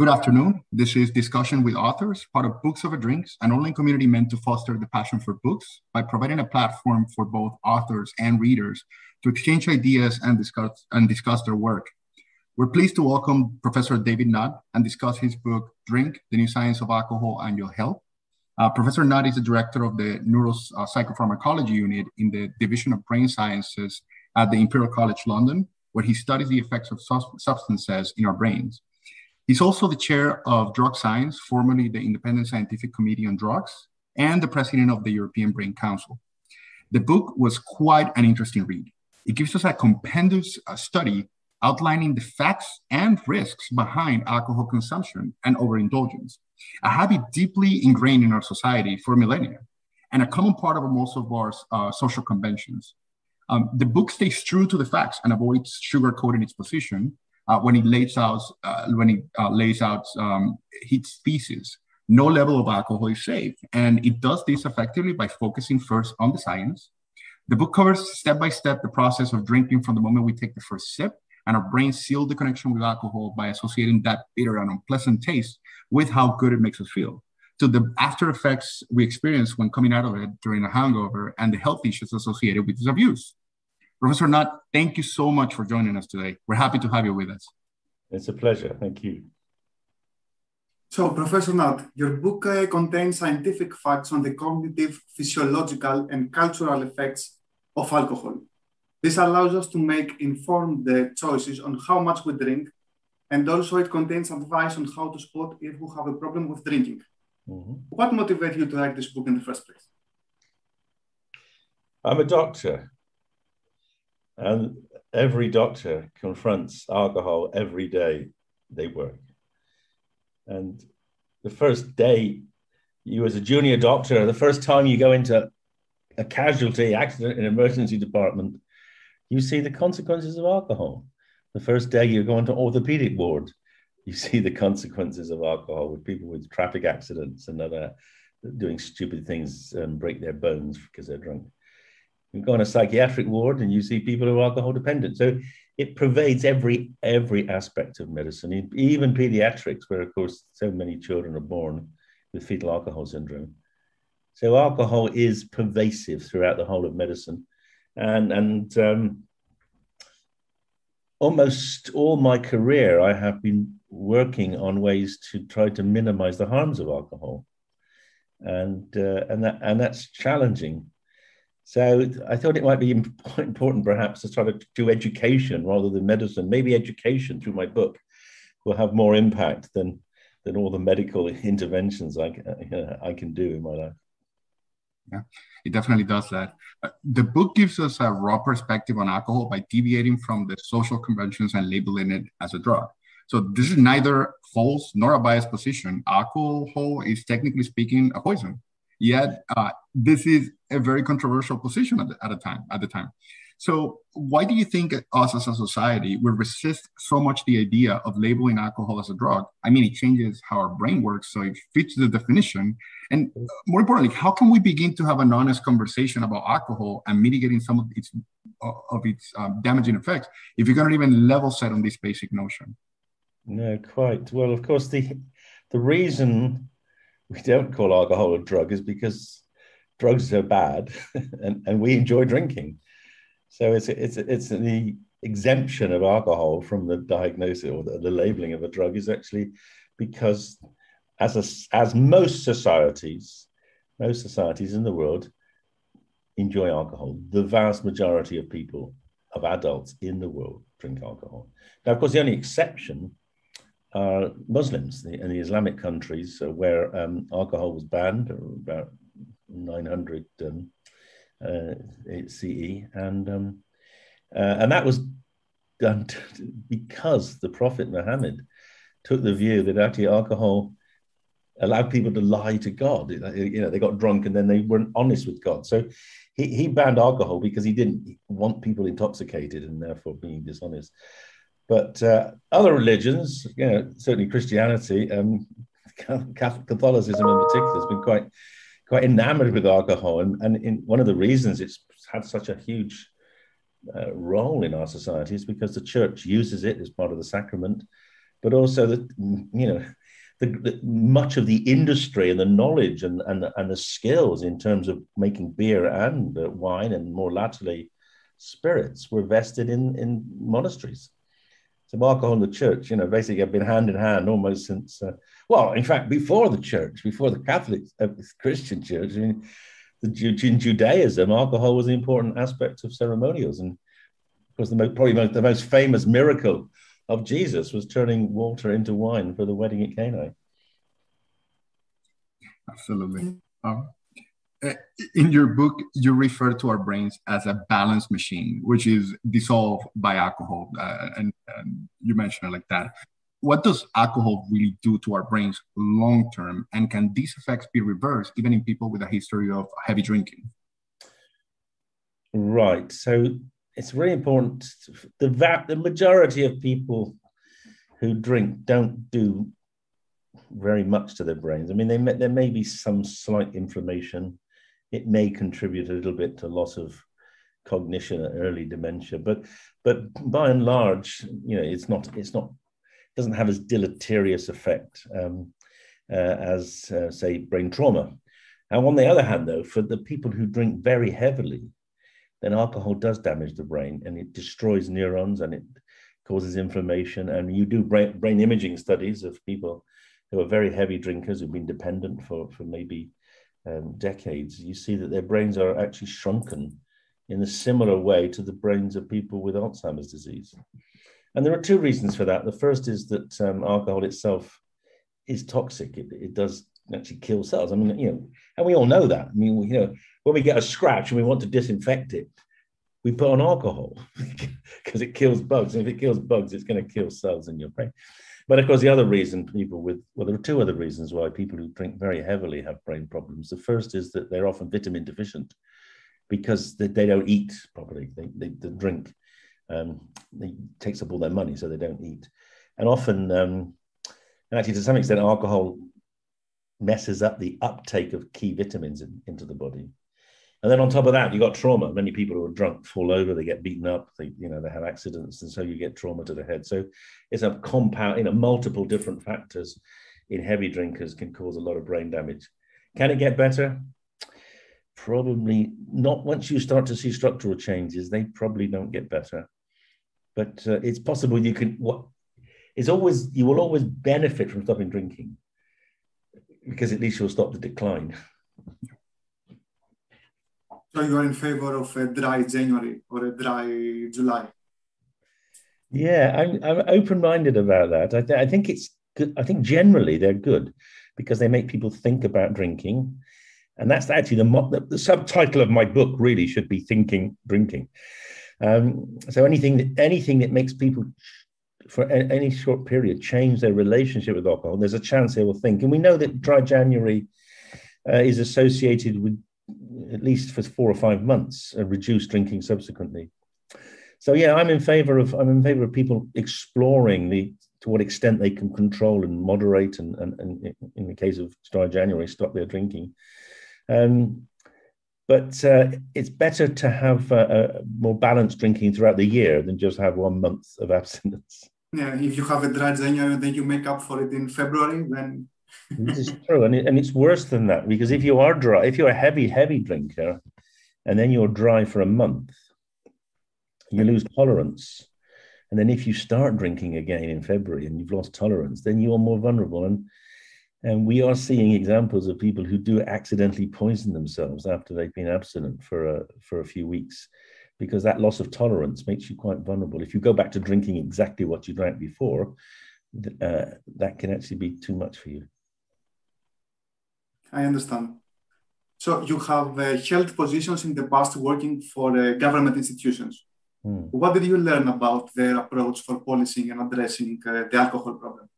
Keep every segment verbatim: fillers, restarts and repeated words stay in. Good afternoon. This is Discussion with Authors, part of Books Over Drinks, an online community meant to foster the passion for books by providing a platform for both authors and readers to exchange ideas and discuss, and discuss their work. We're pleased to welcome Professor David Nutt and discuss his book, Drink: The New Science of Alcohol and Your Health. Uh, Professor Nutt is the director of the Neuropsychopharmacology Unit in the Division of Brain Sciences at the Imperial College London, where he studies the effects of substances in our brains. He's also the chair of Drug Science, formerly the Independent Scientific Committee on Drugs, and the president of the European Brain Council. The book was quite an interesting read. It gives us a compendious study outlining the facts and risks behind alcohol consumption and overindulgence, a habit deeply ingrained in our society for millennia, and a common part of most of our uh, social conventions. Um, the book stays true to the facts and avoids sugarcoating its position uh, when it lays out uh, when it uh, lays out um, its thesis. No level of alcohol is safe, and it does this effectively by focusing first on the science. The book covers step-by-step the process of drinking from the moment we take the first sip, and our brains seal the connection with alcohol by associating that bitter and unpleasant taste with how good it makes us feel, to the after effects we experience when coming out of it during a hangover and the health issues associated with this abuse. Professor Nutt, thank you so much for joining us today. We're happy to have you with us. It's a pleasure. Thank you. So, Professor Nutt, your book uh, contains scientific facts on the cognitive, physiological, and cultural effects of alcohol. This allows us to make informed uh, choices on how much we drink, and also it contains advice on how to spot if we have a problem with drinking. Mm-hmm. What motivated you to write this book in the first place? I'm a doctor, and every doctor confronts alcohol every day they work. And the first day you, as a junior doctor, the first time you go into a casualty, accident, and emergency department, you see the consequences of alcohol. The first day you go into orthopedic ward, you see the consequences of alcohol with people with traffic accidents and other doing stupid things and break their bones because they're drunk. You go on a psychiatric ward and you see people who are alcohol dependent. So it pervades every, every aspect of medicine, even pediatrics, where of course so many children are born with fetal alcohol syndrome. So alcohol is pervasive throughout the whole of medicine. And, and um, almost all my career, I have been working on ways to try to minimize the harms of alcohol. And, uh, and, that, and that's challenging. So I thought it might be important perhaps to try to do education rather than medicine. Maybe education through my book will have more impact than, than all the medical interventions I, you know, I can do in my life. Yeah, it definitely does that. Uh, the book gives us a raw perspective on alcohol by deviating from the social conventions and labeling it as a drug. So this is neither false nor a biased position. Alcohol is technically speaking a poison. Yet uh, this is a very controversial position at the, at a time, at the time. So why do you think us as a society will resist so much the idea of labeling alcohol as a drug? I mean, it changes how our brain works, so it fits the definition. And more importantly, how can we begin to have an honest conversation about alcohol and mitigating some of its, of its uh, damaging effects if you're not even level set on this basic notion? No, quite. Well, of course, the, the reason we don't call alcohol a drug is because drugs are bad and, and we enjoy drinking. So it's it's it's the exemption of alcohol from the diagnosis or the, the labeling of a drug is actually because, as a, as most societies, most societies in the world enjoy alcohol. The vast majority of people, of adults in the world, drink alcohol. Now, of course, the only exception are Muslims in the Islamic countries where um, alcohol was banned about nine hundred. Um, Uh, C E, and um, uh, and that was done because the Prophet Muhammad took the view that actually alcohol allowed people to lie to God. You know, they got drunk and then they weren't honest with God. So he, he banned alcohol because he didn't want people intoxicated and therefore being dishonest. But uh, other religions, you know, certainly Christianity, um, Catholicism in particular, has been quite quite enamored with alcohol. And, and in one of the reasons it's had such a huge uh, role in our society is because the church uses it as part of the sacrament. but also that, you know, the, the, much of the industry and the knowledge and, and, and the skills in terms of making beer and uh, wine, and more latterly spirits, were vested in, in monasteries. So alcohol and the church, you know, basically have been hand in hand almost since, uh, well, in fact, before the church, before the Catholic uh, Christian church. I mean, the, in Judaism, alcohol was an important aspect of ceremonials. And of course, the most, probably most, the most famous miracle of Jesus was turning water into wine for the wedding at Cana. Absolutely. Um, in your book, you refer to our brains as a balance machine, which is dissolved by alcohol. Uh, and, and you mentioned it like that. What does alcohol really do to our brains long-term? And can these effects be reversed even in people with a history of heavy drinking? Right, so it's really important. The, va the majority of people who drink don't do very much to their brains. I mean, they may, there may be some slight inflammation. It may contribute a little bit to loss of cognition and early dementia, but, but by and large, you know, it's not, it's not, doesn't have as deleterious effect um, uh, as, uh, say, brain trauma. And on the other hand, though, for the people who drink very heavily, then alcohol does damage the brain, and it destroys neurons, and it causes inflammation. And you do brain, brain imaging studies of people who are very heavy drinkers, who've been dependent for, for maybe um, decades. You see that their brains are actually shrunken in a similar way to the brains of people with Alzheimer's disease. And there are two reasons for that. The first is that um, alcohol itself is toxic. It, it does actually kill cells. I mean, you know, and we all know that. I mean, you know, when we get a scratch and we want to disinfect it, we put on alcohol because it kills bugs. And if it kills bugs, it's going to kill cells in your brain. But of course, the other reason people with, well, there are two other reasons why people who drink very heavily have brain problems. The first is that they're often vitamin deficient because they, they don't eat properly. They, they, they drink. Um, it takes up all their money, so they don't eat. And often, um, and actually to some extent, alcohol messes up the uptake of key vitamins in, into the body. And then on top of that, you've got trauma. Many people who are drunk fall over, they get beaten up, they, you know, they have accidents, and so you get trauma to the head. So it's a compound, you know, multiple different factors in heavy drinkers can cause a lot of brain damage. Can it get better? Probably not. Once you start to see structural changes, they probably don't get better. But uh, it's possible you can, what, it's always, you will always benefit from stopping drinking because at least you'll stop the decline. So you're in favor of a dry January or a dry July? Yeah, I'm, I'm open-minded about that. I, th I think it's good. I think generally they're good because they make people think about drinking. And that's actually the, the subtitle of my book, really should be Thinking Drinking. Um, so anything that, anything that makes people, for a, any short period, change their relationship with alcohol, there's a chance they will think. And we know that dry January uh, is associated with, at least for four or five months, uh, reduced drinking subsequently. So yeah, I'm in favor of, I'm in favor of people exploring the, to what extent they can control and moderate, and, and, and in the case of dry January, stop their drinking. Um, but uh, it's better to have a, a more balanced drinking throughout the year than just have one month of abstinence. Yeah, if you have a dry January, then you make up for it in February. Then this is true, and, it, and it's worse than that, because if you are dry, if you're a heavy, heavy drinker, and then you're dry for a month, you lose tolerance. And then if you start drinking again in February and you've lost tolerance, then you are more vulnerable. And And we are seeing examples of people who do accidentally poison themselves after they've been abstinent for a, for a few weeks, because that loss of tolerance makes you quite vulnerable. If you go back to drinking exactly what you drank before, uh, that can actually be too much for you. I understand. So you have uh, held positions in the past working for uh, government institutions. Hmm. What did you learn about their approach for policing and addressing uh, the alcohol problem?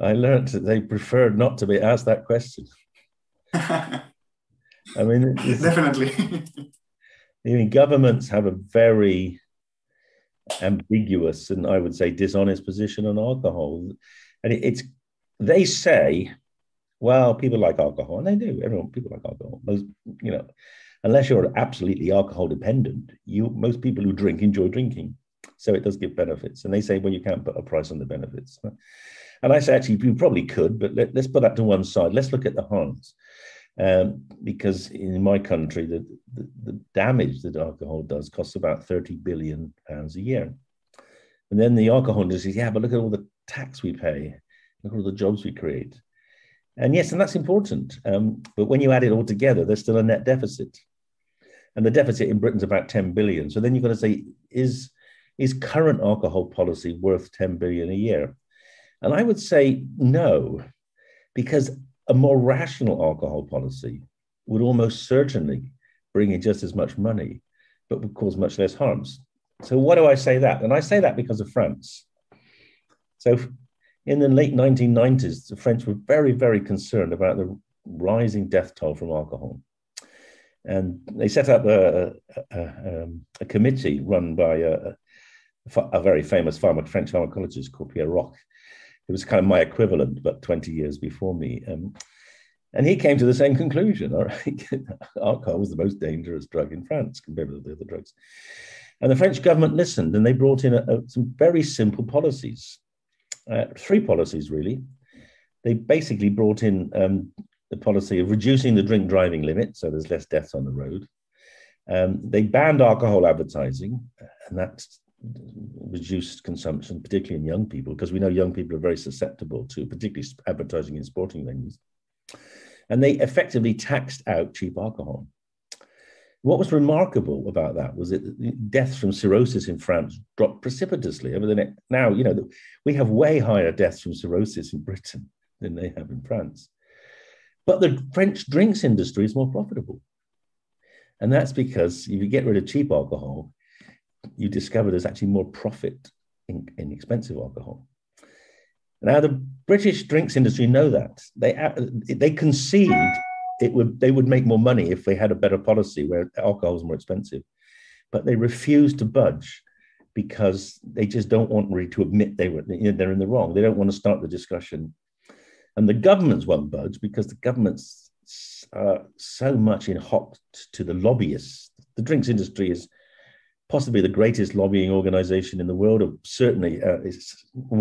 I learned that they preferred not to be asked that question. I mean, definitely. I mean, governments have a very ambiguous and I would say dishonest position on alcohol. And it, it's, they say, well, people like alcohol, and they do. Everyone, people like alcohol. Most, you know, unless you're absolutely alcohol dependent, you most people who drink enjoy drinking. So it does give benefits. And they say, well, you can't put a price on the benefits. And I say, actually, you probably could, but let, let's put that to one side. Let's look at the harms. Um, because in my country, the, the, the damage that alcohol does costs about thirty billion pounds a year. And then the alcohol industry says, yeah, but look at all the tax we pay. Look at all the jobs we create. And yes, and that's important. Um, but when you add it all together, there's still a net deficit. And the deficit in Britain is about ten billion. So then you've got to say, is, is current alcohol policy worth ten billion a year? And I would say no, because a more rational alcohol policy would almost certainly bring in just as much money, but would cause much less harms. So why do I say that? And I say that because of France. So in the late nineteen nineties, the French were very, very concerned about the rising death toll from alcohol. And they set up a, a, a, a committee run by a, a very famous pharma, French pharmacologist called Pierre Roque. It was kind of my equivalent, but twenty years before me. Um, and he came to the same conclusion, all right? Alcohol was the most dangerous drug in France compared to the other drugs. And the French government listened, and they brought in a, a, some very simple policies, uh, three policies, really. They basically brought in um, the policy of reducing the drink driving limit, so there's less deaths on the road. Um, they banned alcohol advertising, and that's reduced consumption, particularly in young people, because we know young people are very susceptible to particularly advertising in sporting venues. And they effectively taxed out cheap alcohol. What was remarkable about that was that deaths from cirrhosis in France dropped precipitously over the next. Now, you know, we have way higher deaths from cirrhosis in Britain than they have in France. But the French drinks industry is more profitable. And that's because if you get rid of cheap alcohol, you discover there's actually more profit in, in expensive alcohol. Now, the British drinks industry know that. They, they concede it would, they would make more money if they had a better policy where alcohol is more expensive. But they refuse to budge because they just don't want really to admit they were, they're in the wrong. They don't want to start the discussion. And the governments won't budge because the governments are so much in hopped to the lobbyists. The drinks industry is possibly the greatest lobbying organization in the world, or certainly uh, it's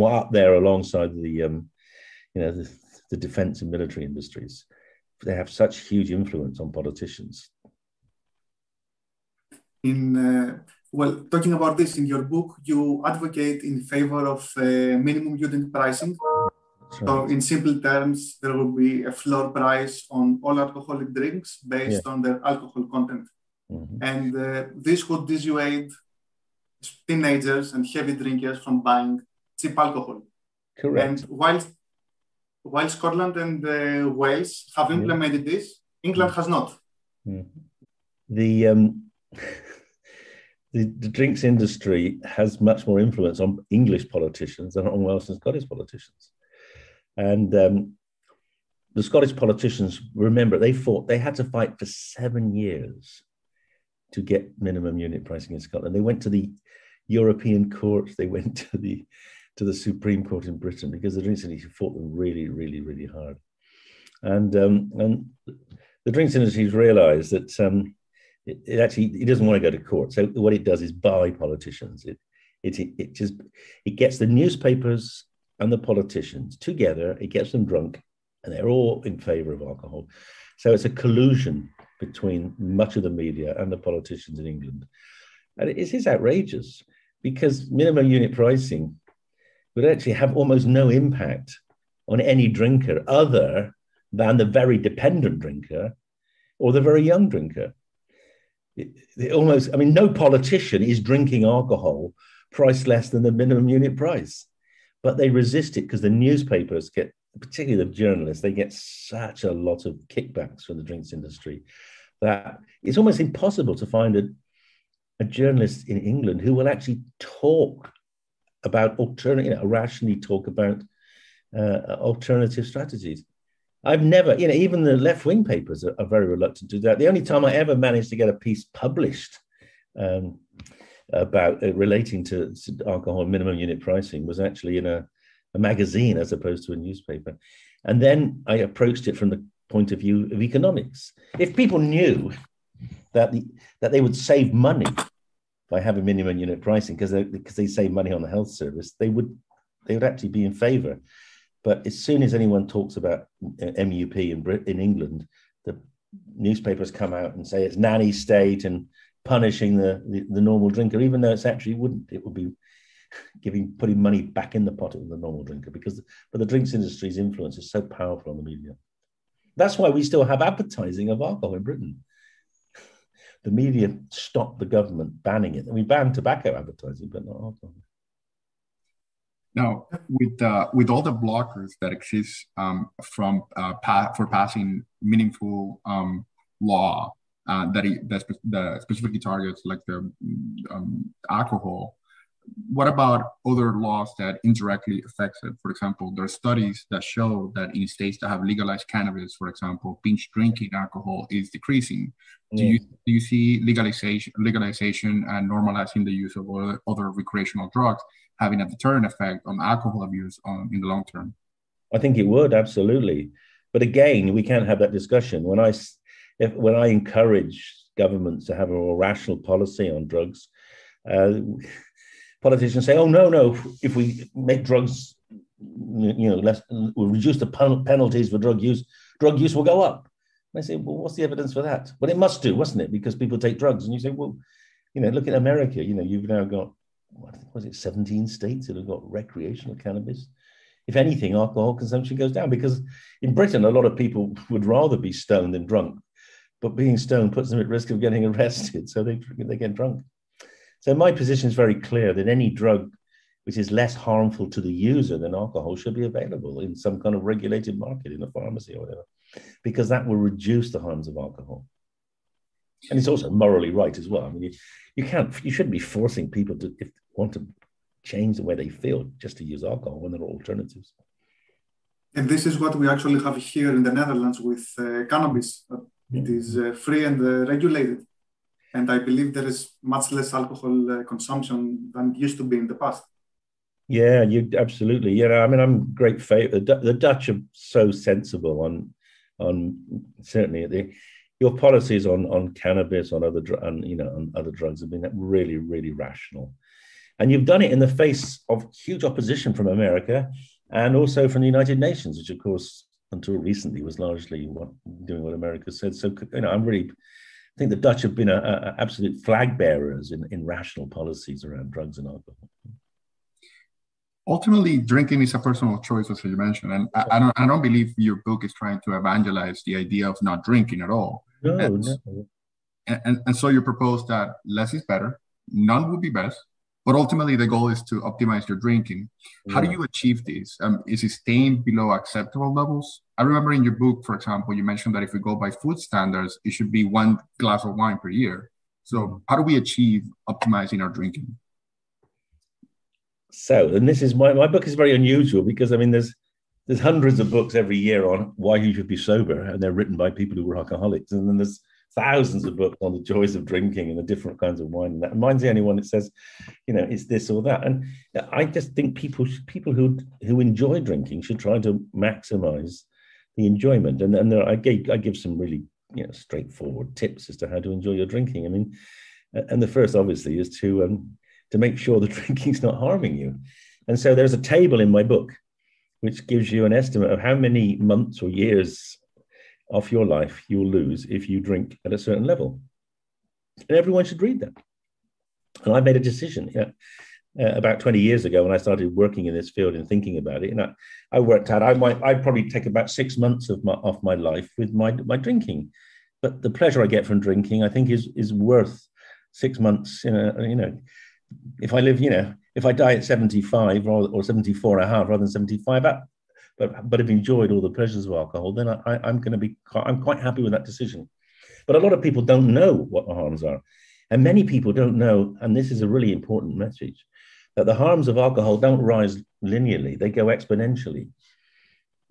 up there alongside the, um, you know, the, the defense and military industries. They have such huge influence on politicians. In uh, well, talking about this in your book, you advocate in favor of uh, minimum unit pricing. Right. So in simple terms, there will be a floor price on all alcoholic drinks based yeah. on their alcohol content. Mm-hmm. And uh, this would dissuade teenagers and heavy drinkers from buying cheap alcohol. Correct. And while, while Scotland and uh, Wales have implemented yeah. this, England has not. Mm-hmm. The, um, the, the drinks industry has much more influence on English politicians than on Welsh and Scottish politicians. And um, the Scottish politicians, remember, they fought, they had to fight for seven years to get minimum unit pricing in Scotland. They went to the European Court, they went to the to the Supreme Court in Britain because the drinks industry fought them really, really, really hard. And um, and the drinks industry's realised that um, it, it actually it doesn't want to go to court. So what it does is buy politicians. It it it just it gets the newspapers and the politicians together. It gets them drunk, and they're all in favour of alcohol. So it's a collusion between much of the media and the politicians in England. And it is outrageous because minimum unit pricing would actually have almost no impact on any drinker other than the very dependent drinker or the very young drinker. It, it almost, I mean, no politician is drinking alcohol priced less than the minimum unit price, but they resist it because the newspapers get, particularly the journalists, they get such a lot of kickbacks from the drinks industry that it's almost impossible to find a, a journalist in England who will actually talk about alternative, you know, rationally talk about uh, alternative strategies. I've never, you know, even the left-wing papers are, are very reluctant to do that. The only time I ever managed to get a piece published um, about uh, relating to alcohol minimum unit pricing was actually in a a magazine as opposed to a newspaper. And then I approached it from the point of view of economics. If people knew that, the, that they would save money by having minimum unit pricing, because they, because they save money on the health service, they would they would actually be in favour. But as soon as anyone talks about M U P in Brit in England, the newspapers come out and say it's nanny state and punishing the, the, the normal drinker, even though it's actually wouldn't. It would be giving putting money back in the pocket of the normal drinker, because but the drinks industry's influence is so powerful on the media. That's why we still have advertising of alcohol in Britain. The media stopped the government banning it. We banned tobacco advertising, but not alcohol. Now, with uh, with all the blockers that exist um, from uh, pa for passing meaningful um, law uh, that it, that, spe that specifically targets like the um, alcohol, what about other laws that indirectly affects it? For example, there are studies that show that in states that have legalized cannabis, for example, binge drinking alcohol is decreasing. Mm. Do you do you see legalization legalization and normalizing the use of other, other recreational drugs having a deterrent effect on alcohol abuse on, in the long term? I think it would, absolutely. But again, we can't have that discussion. When I, if, when I encourage governments to have a more rational policy on drugs, uh, politicians say, oh, no, no, if we make drugs, you know, less, we'll reduce the penalties for drug use, drug use will go up. And I say, well, what's the evidence for that? Well, it must do, wasn't it? Because people take drugs. And you say, well, you know, look at America, you know, you've now got, what was it, seventeen states that have got recreational cannabis. If anything, alcohol consumption goes down, because in Britain, a lot of people would rather be stoned than drunk, but being stoned puts them at risk of getting arrested. So they, they get drunk. So my position is very clear that any drug which is less harmful to the user than alcohol should be available in some kind of regulated market, in a pharmacy or whatever, because that will reduce the harms of alcohol. And it's also morally right as well. I mean, you, you can't, you shouldn't be forcing people to if, want to change the way they feel just to use alcohol when there are alternatives. And this is what we actually have here in the Netherlands with uh, cannabis. It is uh, free and uh, regulated. And I believe there is much less alcohol uh, consumption than used to be in the past. Yeah, you absolutely. You know, I mean, I'm great favor. The Dutch are so sensible on, on certainly the, your policies on on cannabis, on other and you know on other drugs have been really, really rational, and you've done it in the face of huge opposition from America and also from the United Nations, which of course until recently was largely what, doing what America said. So you know, I'm really. I think the Dutch have been a, a absolute flag bearers in, in rational policies around drugs and alcohol. Ultimately, drinking is a personal choice, as you mentioned, and I, I don't. I don't believe your book is trying to evangelize the idea of not drinking at all. No, and, no. And, and and so you propose that less is better, none would be best, but ultimately the goal is to optimize your drinking. Yeah. How do you achieve this? Um, is it staying below acceptable levels? I remember in your book, for example, you mentioned that if we go by food standards, it should be one glass of wine per year. So how do we achieve optimizing our drinking? So, and this is my, my book is very unusual because, I mean, there's there's hundreds of books every year on why you should be sober, and they're written by people who were alcoholics. And then there's thousands of books on the joys of drinking and the different kinds of wine. And that. And mine's the only one that says, you know, it's this or that. And I just think people people who who enjoy drinking should try to maximize the enjoyment. And, and there, I, gave, I give some really you know, straightforward tips as to how to enjoy your drinking. I mean, and the first, obviously, is to um, to make sure the drinking's not harming you. And so there's a table in my book which gives you an estimate of how many months or years of your life you'll lose if you drink at a certain level. And everyone should read that. And I made a decision yeah, uh, about twenty years ago when I started working in this field and thinking about it. And I, I worked out, I might, I'd probably take about six months of my, off my life with my, my drinking. But the pleasure I get from drinking, I think is, is worth six months, you know, you know, if I live, you know, if I die at seventy-five or, or seventy-four and a half rather than seventy-five, that, but but have enjoyed all the pleasures of alcohol, then I, I, I'm going to be, I'm quite happy with that decision. But a lot of people don't know what the harms are. And many people don't know, and this is a really important message, that the harms of alcohol don't rise linearly, they go exponentially.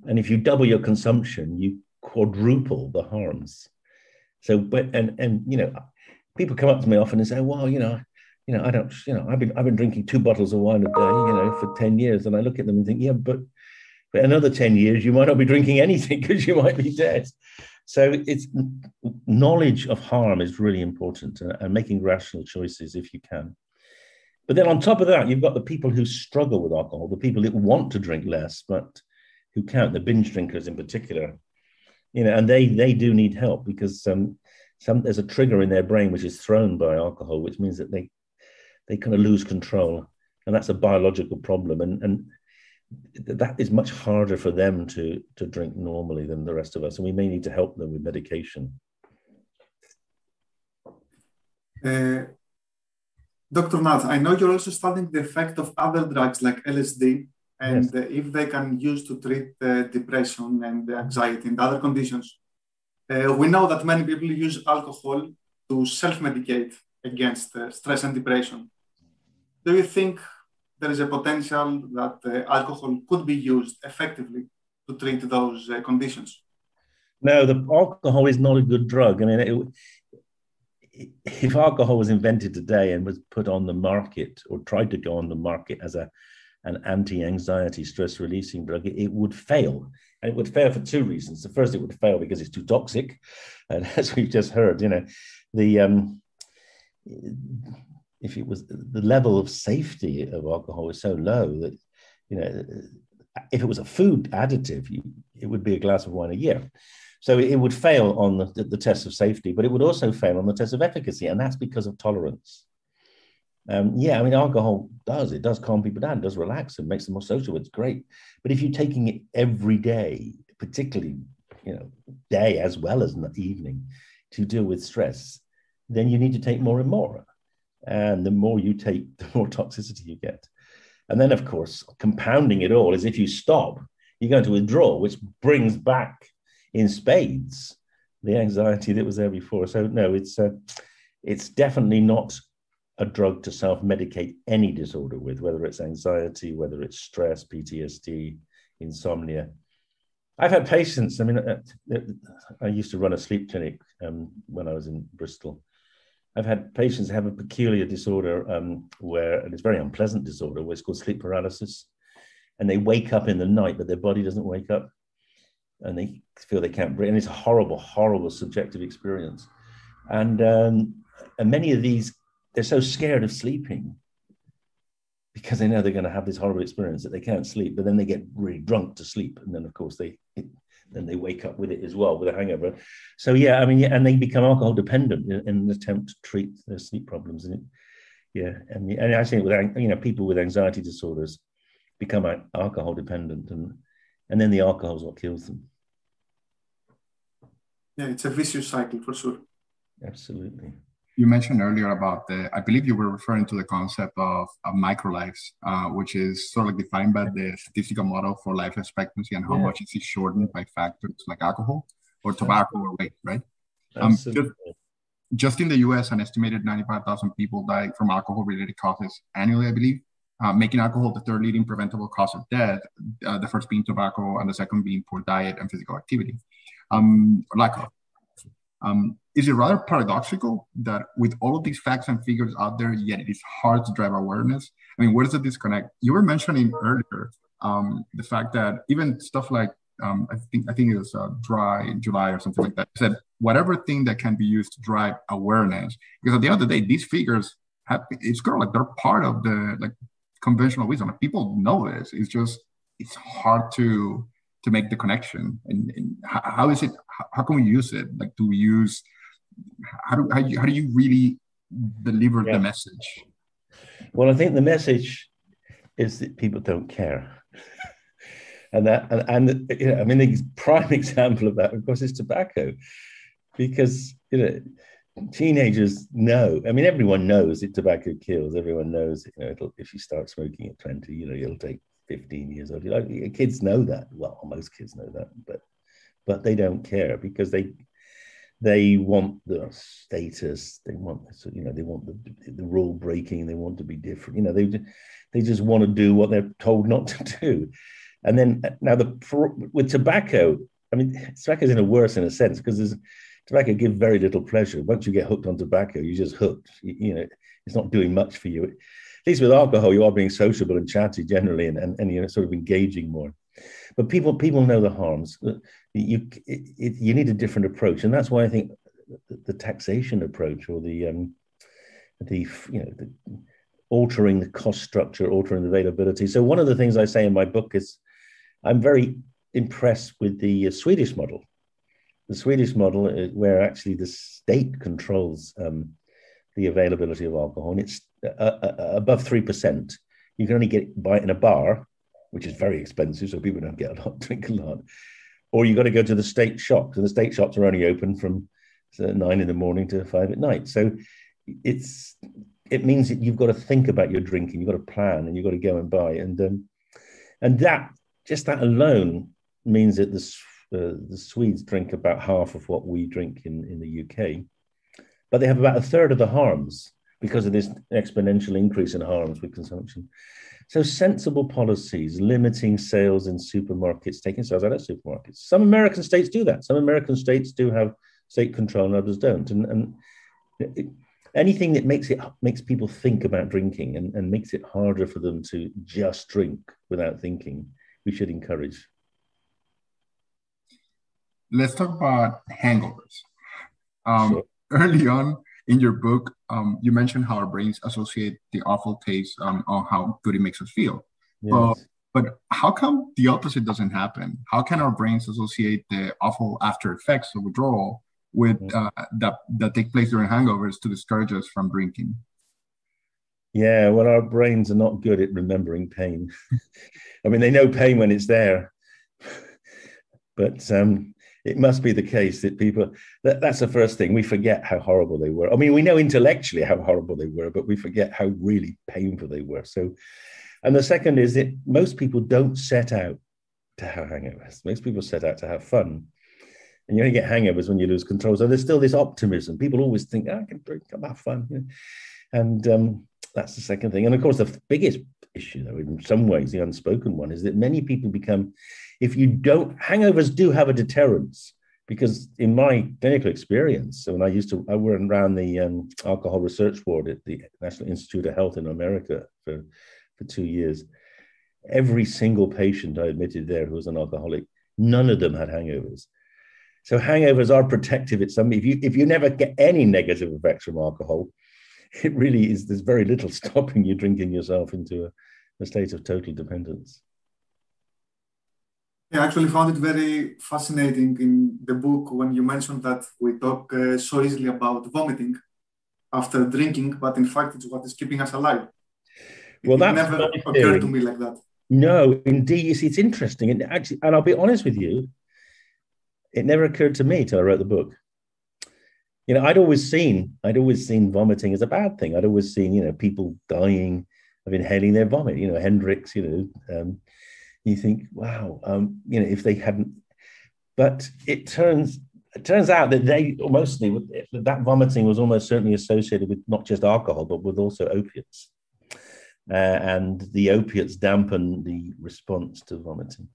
And if you double your consumption, you quadruple the harms. So, but, and, and, you know, people come up to me often and say, well, you know, you know, I don't, you know, I've been, I've been drinking two bottles of wine a day, you know, for ten years. And I look at them and think, yeah, but, But another ten years, you might not be drinking anything because you might be dead. So it's knowledge of harm is really important, uh, and making rational choices if you can. But then on top of that, you've got the people who struggle with alcohol, the people that want to drink less, but who can't, the binge drinkers in particular, you know, and they they do need help because um, some, there's a trigger in their brain which is thrown by alcohol, which means that they they kind of lose control. And that's a biological problem. And, and that is much harder for them to, to drink normally than the rest of us. And we may need to help them with medication. Uh, Doctor Nutt, I know you're also studying the effect of other drugs like L S D and yes. uh, if they can use to treat uh, depression and anxiety and other conditions. Uh, we know that many people use alcohol to self-medicate against uh, stress and depression. Do you think there is a potential that uh, alcohol could be used effectively to treat those uh, conditions? No, the alcohol is not a good drug. I mean, it, it, if alcohol was invented today and was put on the market or tried to go on the market as a, an anti-anxiety stress-releasing drug, it, it would fail. And it would fail for two reasons. The first, it would fail because it's too toxic. And as we've just heard, you know, the... Um, if it was the level of safety of alcohol is so low that, you know, if it was a food additive, you, it would be a glass of wine a year. So it would fail on the, the test of safety, but it would also fail on the test of efficacy. And that's because of tolerance. Um, yeah, I mean, alcohol does, it does calm people down, it does relax and makes them more social. It's great. But if you're taking it every day, particularly, you know, day as well as in the evening to deal with stress, then you need to take more and more. And the more you take, the more toxicity you get. And then, of course, compounding it all is if you stop, you're going to withdraw, which brings back in spades the anxiety that was there before. So no, it's uh, it's definitely not a drug to self-medicate any disorder with, whether it's anxiety, whether it's stress, P T S D, insomnia. I've had patients, I mean, uh, I used to run a sleep clinic um, when I was in Bristol. I've had patients have a peculiar disorder um, where, and it's a very unpleasant disorder, where it's called sleep paralysis. And they wake up in the night, but their body doesn't wake up. And they feel they can't breathe. And it's a horrible, horrible subjective experience. And, um, and many of these, they're so scared of sleeping because they know they're going to have this horrible experience that they can't sleep, but then they get really drunk to sleep. And then, of course, they it, then they wake up with it as well, with a hangover. So, yeah, I mean, yeah, and they become alcohol dependent in, in an attempt to treat their sleep problems. And it, yeah, and, and I think, with, you know, people with anxiety disorders become alcohol dependent, and, and then the alcohol is what kills them. Yeah, it's a vicious cycle for sure. Absolutely. You mentioned earlier about the, I believe you were referring to the concept of, of microlives, uh, which is sort of defined by the statistical model for life expectancy and how yeah. much is it shortened by factors like alcohol or tobacco or weight, right? Um, just, just in the U S, an estimated ninety-five thousand people die from alcohol-related causes annually, I believe, uh, making alcohol the third leading preventable cause of death, uh, the first being tobacco and the second being poor diet and physical activity, um, or lack of. Um, is it rather paradoxical that with all of these facts and figures out there, yet it is hard to drive awareness? I mean, where does the disconnect? You were mentioning earlier um, the fact that even stuff like, um, I think I think it was uh, Dry July or something like that, said whatever thing that can be used to drive awareness, because at the end of the day, these figures, have, it's kind of like they're part of the like conventional wisdom. Like, people know this, it's just, it's hard to to make the connection, and, and how is it, how can we use it? Like, do we use, how do, how do, you, how do you really deliver yeah. the message? Well, I think the message is that people don't care. and that, and, and you know, I mean, the prime example of that, of course, is tobacco, because, you know, teenagers know, I mean, everyone knows that tobacco kills, everyone knows, you know, it'll, if you start smoking at twenty, you know, you'll take fifteen years old. Like, kids know that. Well, most kids know that, but but they don't care because they they want the status. They want this, you know, they want the, the rule breaking. They want to be different. You know, they they just want to do what they're told not to do. And then now the with tobacco, I mean, tobacco is in a worse in a sense because tobacco gives very little pleasure. Once you get hooked on tobacco, you're just hooked. You, you know, it's not doing much for you. At least with alcohol, you are being sociable and chatty generally, and, and, and you're sort of engaging more. But people people know the harms. You it, it, you need a different approach, and that's why I think the taxation approach, or the um, the you know the altering the cost structure, altering the availability. So one of the things I say in my book is, I'm very impressed with the Swedish model. The Swedish model, where actually the state controls um, the availability of alcohol, and it's uh, uh, above three percent. You can only get it by in a bar, which is very expensive, so people don't get a lot, drink a lot. Or you've got to go to the state shops, and the state shops are only open from nine in the morning to five at night. So it's it means that you've got to think about your drinking, you've got to plan, and you've got to go and buy. And um, and that, just that alone means that the, uh, the Swedes drink about half of what we drink in, in the U K, but they have about a third of the harms because of this exponential increase in harms with consumption. So sensible policies, limiting sales in supermarkets, taking sales out of supermarkets. Some American states do that. Some American states do have state control and others don't. And, and it, anything that makes it makes people think about drinking and, and makes it harder for them to just drink without thinking, we should encourage. Let's talk about hangovers. Um, sure. Early on in your book, um, you mentioned how our brains associate the awful taste um, on how good it makes us feel. Yes. Uh, but how come the opposite doesn't happen? How can our brains associate the awful after effects of withdrawal with uh, that, that take place during hangovers to discourage us from drinking? Yeah, well, our brains are not good at remembering pain. I mean, they know pain when it's there, but um, it must be the case that people, that, that's the first thing, we forget how horrible they were. I mean, we know intellectually how horrible they were, but we forget how really painful they were. So, and the second is that most people don't set out to have hangovers. Most people set out to have fun. And you only get hangovers when you lose control. So there's still this optimism. People always think, oh, I can drink, I'll have fun. You know? And um, that's the second thing. And of course, the biggest issue, though, in some ways, the unspoken one, is that many people become, if you don't, hangovers do have a deterrence. Because in my clinical experience, when I used to, I went around the um, alcohol research ward at the National Institute of Health in America for, for two years. Every single patient I admitted there who was an alcoholic, none of them had hangovers. So hangovers are protective. It's something, if you if you never get any negative effects from alcohol, it really is, there's very little stopping you drinking yourself into a, a state of total dependence. I actually found it very fascinating in the book when you mentioned that we talk uh, so easily about vomiting after drinking, but in fact, it's what is keeping us alive. Well, that never occurred to me like that. No, indeed. You see, it's interesting. And actually, and I'll be honest with you, it never occurred to me till I wrote the book. You know, I'd always seen, I'd always seen vomiting as a bad thing. I'd always seen, you know, people dying of inhaling their vomit. You know, Hendrix. You know, um, you think, wow, um, you know, if they hadn't. But it turns it turns out that they mostly that vomiting was almost certainly associated with not just alcohol, but with also opiates, uh, and the opiates dampen the response to vomiting.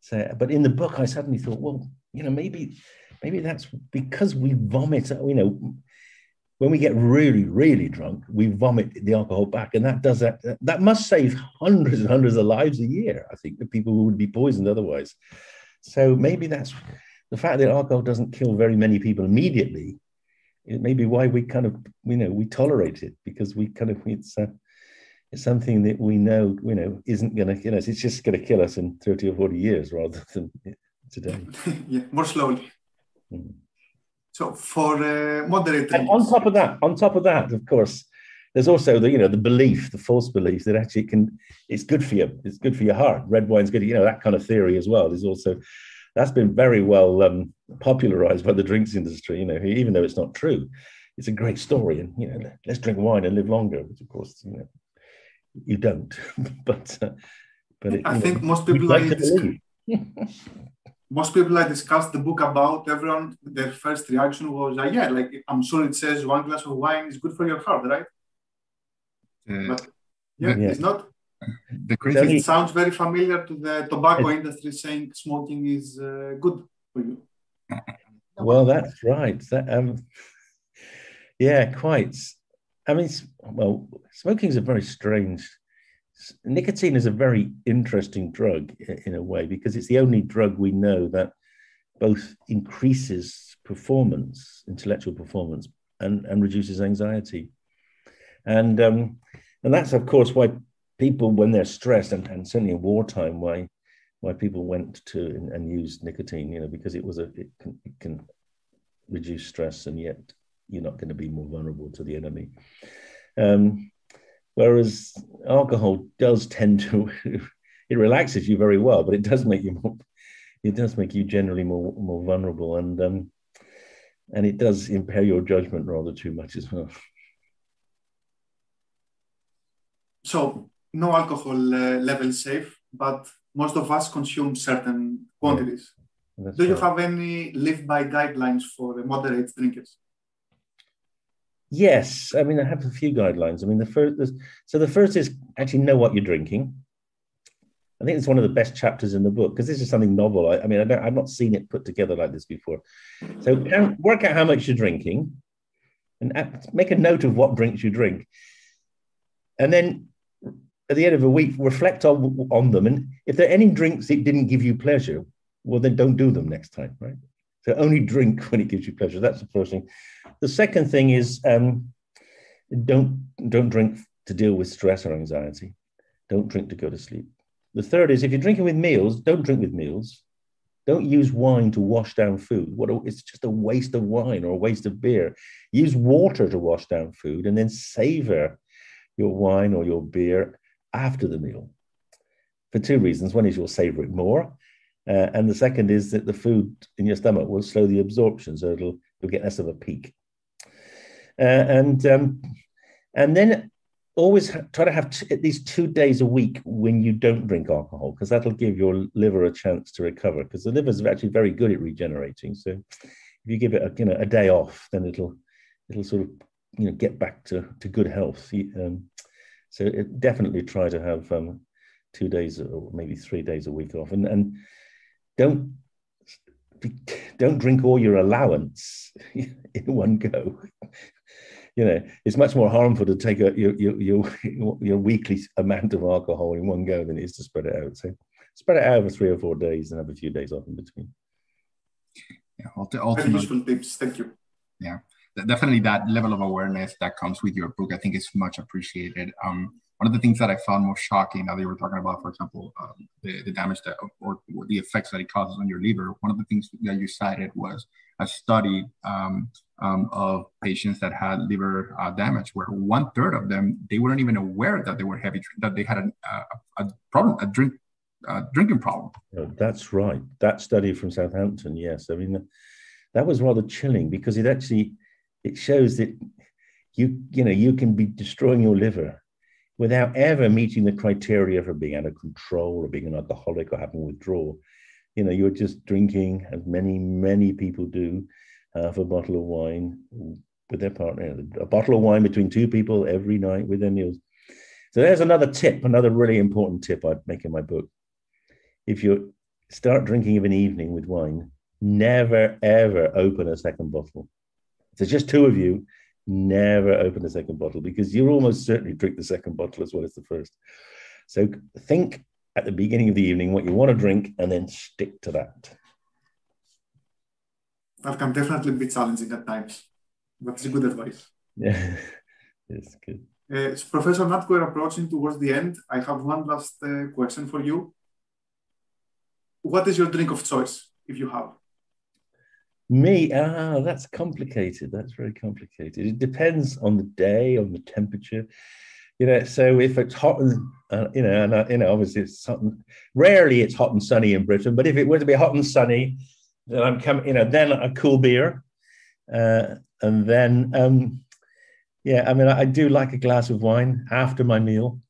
So, but in the book, I suddenly thought, well, you know, maybe. Maybe that's because we vomit, you know, when we get really, really drunk, we vomit the alcohol back. And that does that. That must save hundreds and hundreds of lives a year, I think, the people who would be poisoned otherwise. So maybe that's the fact that alcohol doesn't kill very many people immediately. It may be why we kind of, you know, we tolerate it, because we kind of, it's, uh, it's something that we know, you know, isn't going to kill us. It's just going to kill us in thirty or forty years rather than today. Yeah, more slowly. Mm. So for uh, moderate and on top of that, on top of that, of course, there's also the you know the belief, the false belief that actually it can it's good for you, it's good for your heart. Red wine's good, you know that kind of theory as well. Is also that's been very well um, popularized by the drinks industry. You know, even though it's not true, it's a great story, and you know let's drink wine and live longer. Which of course you know you don't, but uh, but it, I think know, most people like to believe. Most people I discussed the book about, everyone, their first reaction was, uh, yeah, like, I'm sure it says one glass of wine is good for your heart, right? Uh, but yeah, yeah, it's not. The crazy. It sounds very familiar to the tobacco industry saying smoking is uh, good for you. Well, that's right. That, um, yeah, quite. I mean, well, smoking is a very strange nicotine is a very interesting drug in a way, because it's the only drug we know that both increases performance, intellectual performance, and, and reduces anxiety. And, um, and that's, of course, why people, when they're stressed, and, and certainly in wartime, why, why people went to and, and used nicotine, you know, because it was a, it can, it can reduce stress, and yet you're not going to be more vulnerable to the enemy. Um, whereas alcohol does tend to, it relaxes you very well, but it does make you more, it does make you generally more, more vulnerable, and, um, and it does impair your judgment rather too much as well. So no alcohol uh, level safe, but most of us consume certain quantities. Yeah, do you right. have any live-by guidelines for moderate drinkers? Yes, I mean, I have a few guidelines. I mean, the first, so the first is actually know what you're drinking. I think it's one of the best chapters in the book, because this is something novel. I, I mean, I don't, I've not seen it put together like this before. So work out how much you're drinking, and make a note of what drinks you drink. And then at the end of a week, reflect on, on them. And if there are any drinks that didn't give you pleasure, well, then don't do them next time, right? So only drink when it gives you pleasure. That's the first thing. The second thing is um, don't, don't drink to deal with stress or anxiety. Don't drink to go to sleep. The third is, if you're drinking with meals, don't drink with meals. Don't use wine to wash down food. What a, it's just a waste of wine or a waste of beer. Use water to wash down food, and then savor your wine or your beer after the meal for two reasons. One is you'll savor it more. Uh, and the second is that the food in your stomach will slow the absorption, so it'll, you'll get less of a peak. Uh, and, um, and then always ha try to have t at least two days a week when you don't drink alcohol, because that'll give your liver a chance to recover, because the liver is actually very good at regenerating. So if you give it a, you know, a day off, then it'll, it'll sort of, you know, get back to, to good health. Um, so it definitely try to have um, two days or maybe three days a week off, and, and don't, don't drink all your allowance in one go. You know, it's much more harmful to take a, your, your, your, your weekly amount of alcohol in one go than it is to spread it out. So spread it out over three or four days and have a few days off in between. Yeah, ultimately, very useful tips. Thank you. Yeah. Definitely that level of awareness that comes with your book, I think, is much appreciated. Um, one of the things that I found most shocking that they were talking about, for example, um, the, the damage that, or, or the effects that it causes on your liver. One of the things that you cited was a study um, um, of patients that had liver uh, damage, where one third of them, they weren't even aware that they were heavy, that they had a, a problem, a drink, a drinking problem. Oh, that's right. That study from Southampton. Yes. I mean, that was rather chilling, because it actually, it shows that you, you know, you can be destroying your liver without ever meeting the criteria for being out of control or being an alcoholic or having withdrawal. You know, you're just drinking, as many, many people do, half a bottle of wine with their partner, a bottle of wine between two people every night with their meals. So there's another tip, another really important tip I make in my book. If you start drinking of an evening with wine, never, ever open a second bottle. If there's just two of you, never open the second bottle, because you'll almost certainly drink the second bottle as well as the first. So think at the beginning of the evening what you want to drink, and then stick to that. That can definitely be challenging at times, but it's good advice. Yeah, it's good. Uh, so Professor Nutt, we're approaching towards the end. I have one last uh, question for you. What is your drink of choice, if you have? Me? Ah, that's complicated. That's very complicated. It depends on the day, on the temperature. You know, so if it's hot and, uh, you know, and uh, you know, obviously it's hot and, rarely it's hot and sunny in Britain, but if it were to be hot and sunny, then I'm coming, you know, then a cool beer. Uh, and then, um, yeah, I mean, I, I do like a glass of wine after my meal.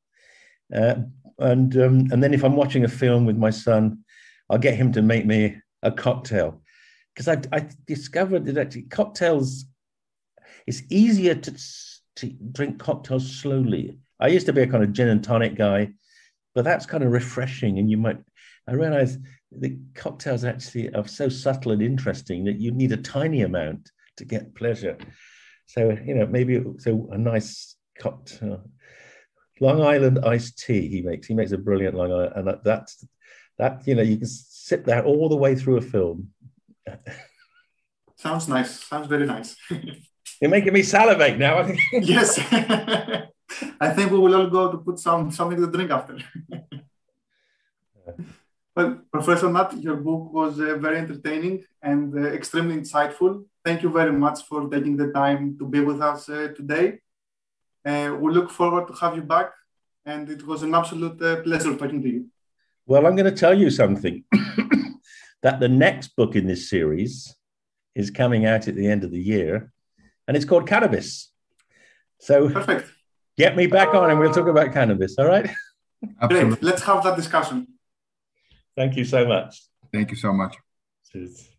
Uh, and, um, and then if I'm watching a film with my son, I'll get him to make me a cocktail. Because I, I discovered that actually cocktails, it's easier to, to drink cocktails slowly. I used to be a kind of gin and tonic guy, but that's kind of refreshing. And you might, I realized the cocktails actually are so subtle and interesting that you need a tiny amount to get pleasure. So, you know, maybe, so a nice cocktail, Long Island iced tea he makes. He makes a brilliant Long Island, and that, that's that, you know, you can sip that all the way through a film. Sounds nice. Sounds very nice. You're making me salivate now. Yes. I think we will all go to put some something to drink after. Well, Professor Nutt, your book was uh, very entertaining and uh, extremely insightful. Thank you very much for taking the time to be with us uh, today. Uh, we look forward to have you back, and it was an absolute uh, pleasure talking to you. Well, I'm going to tell you something, that the next book in this series is coming out at the end of the year, and it's called Cannabis. So perfect. Get me back on and we'll talk about cannabis, all right? Absolutely. Great. Let's have that discussion. Thank you so much. Thank you so much. Cheers.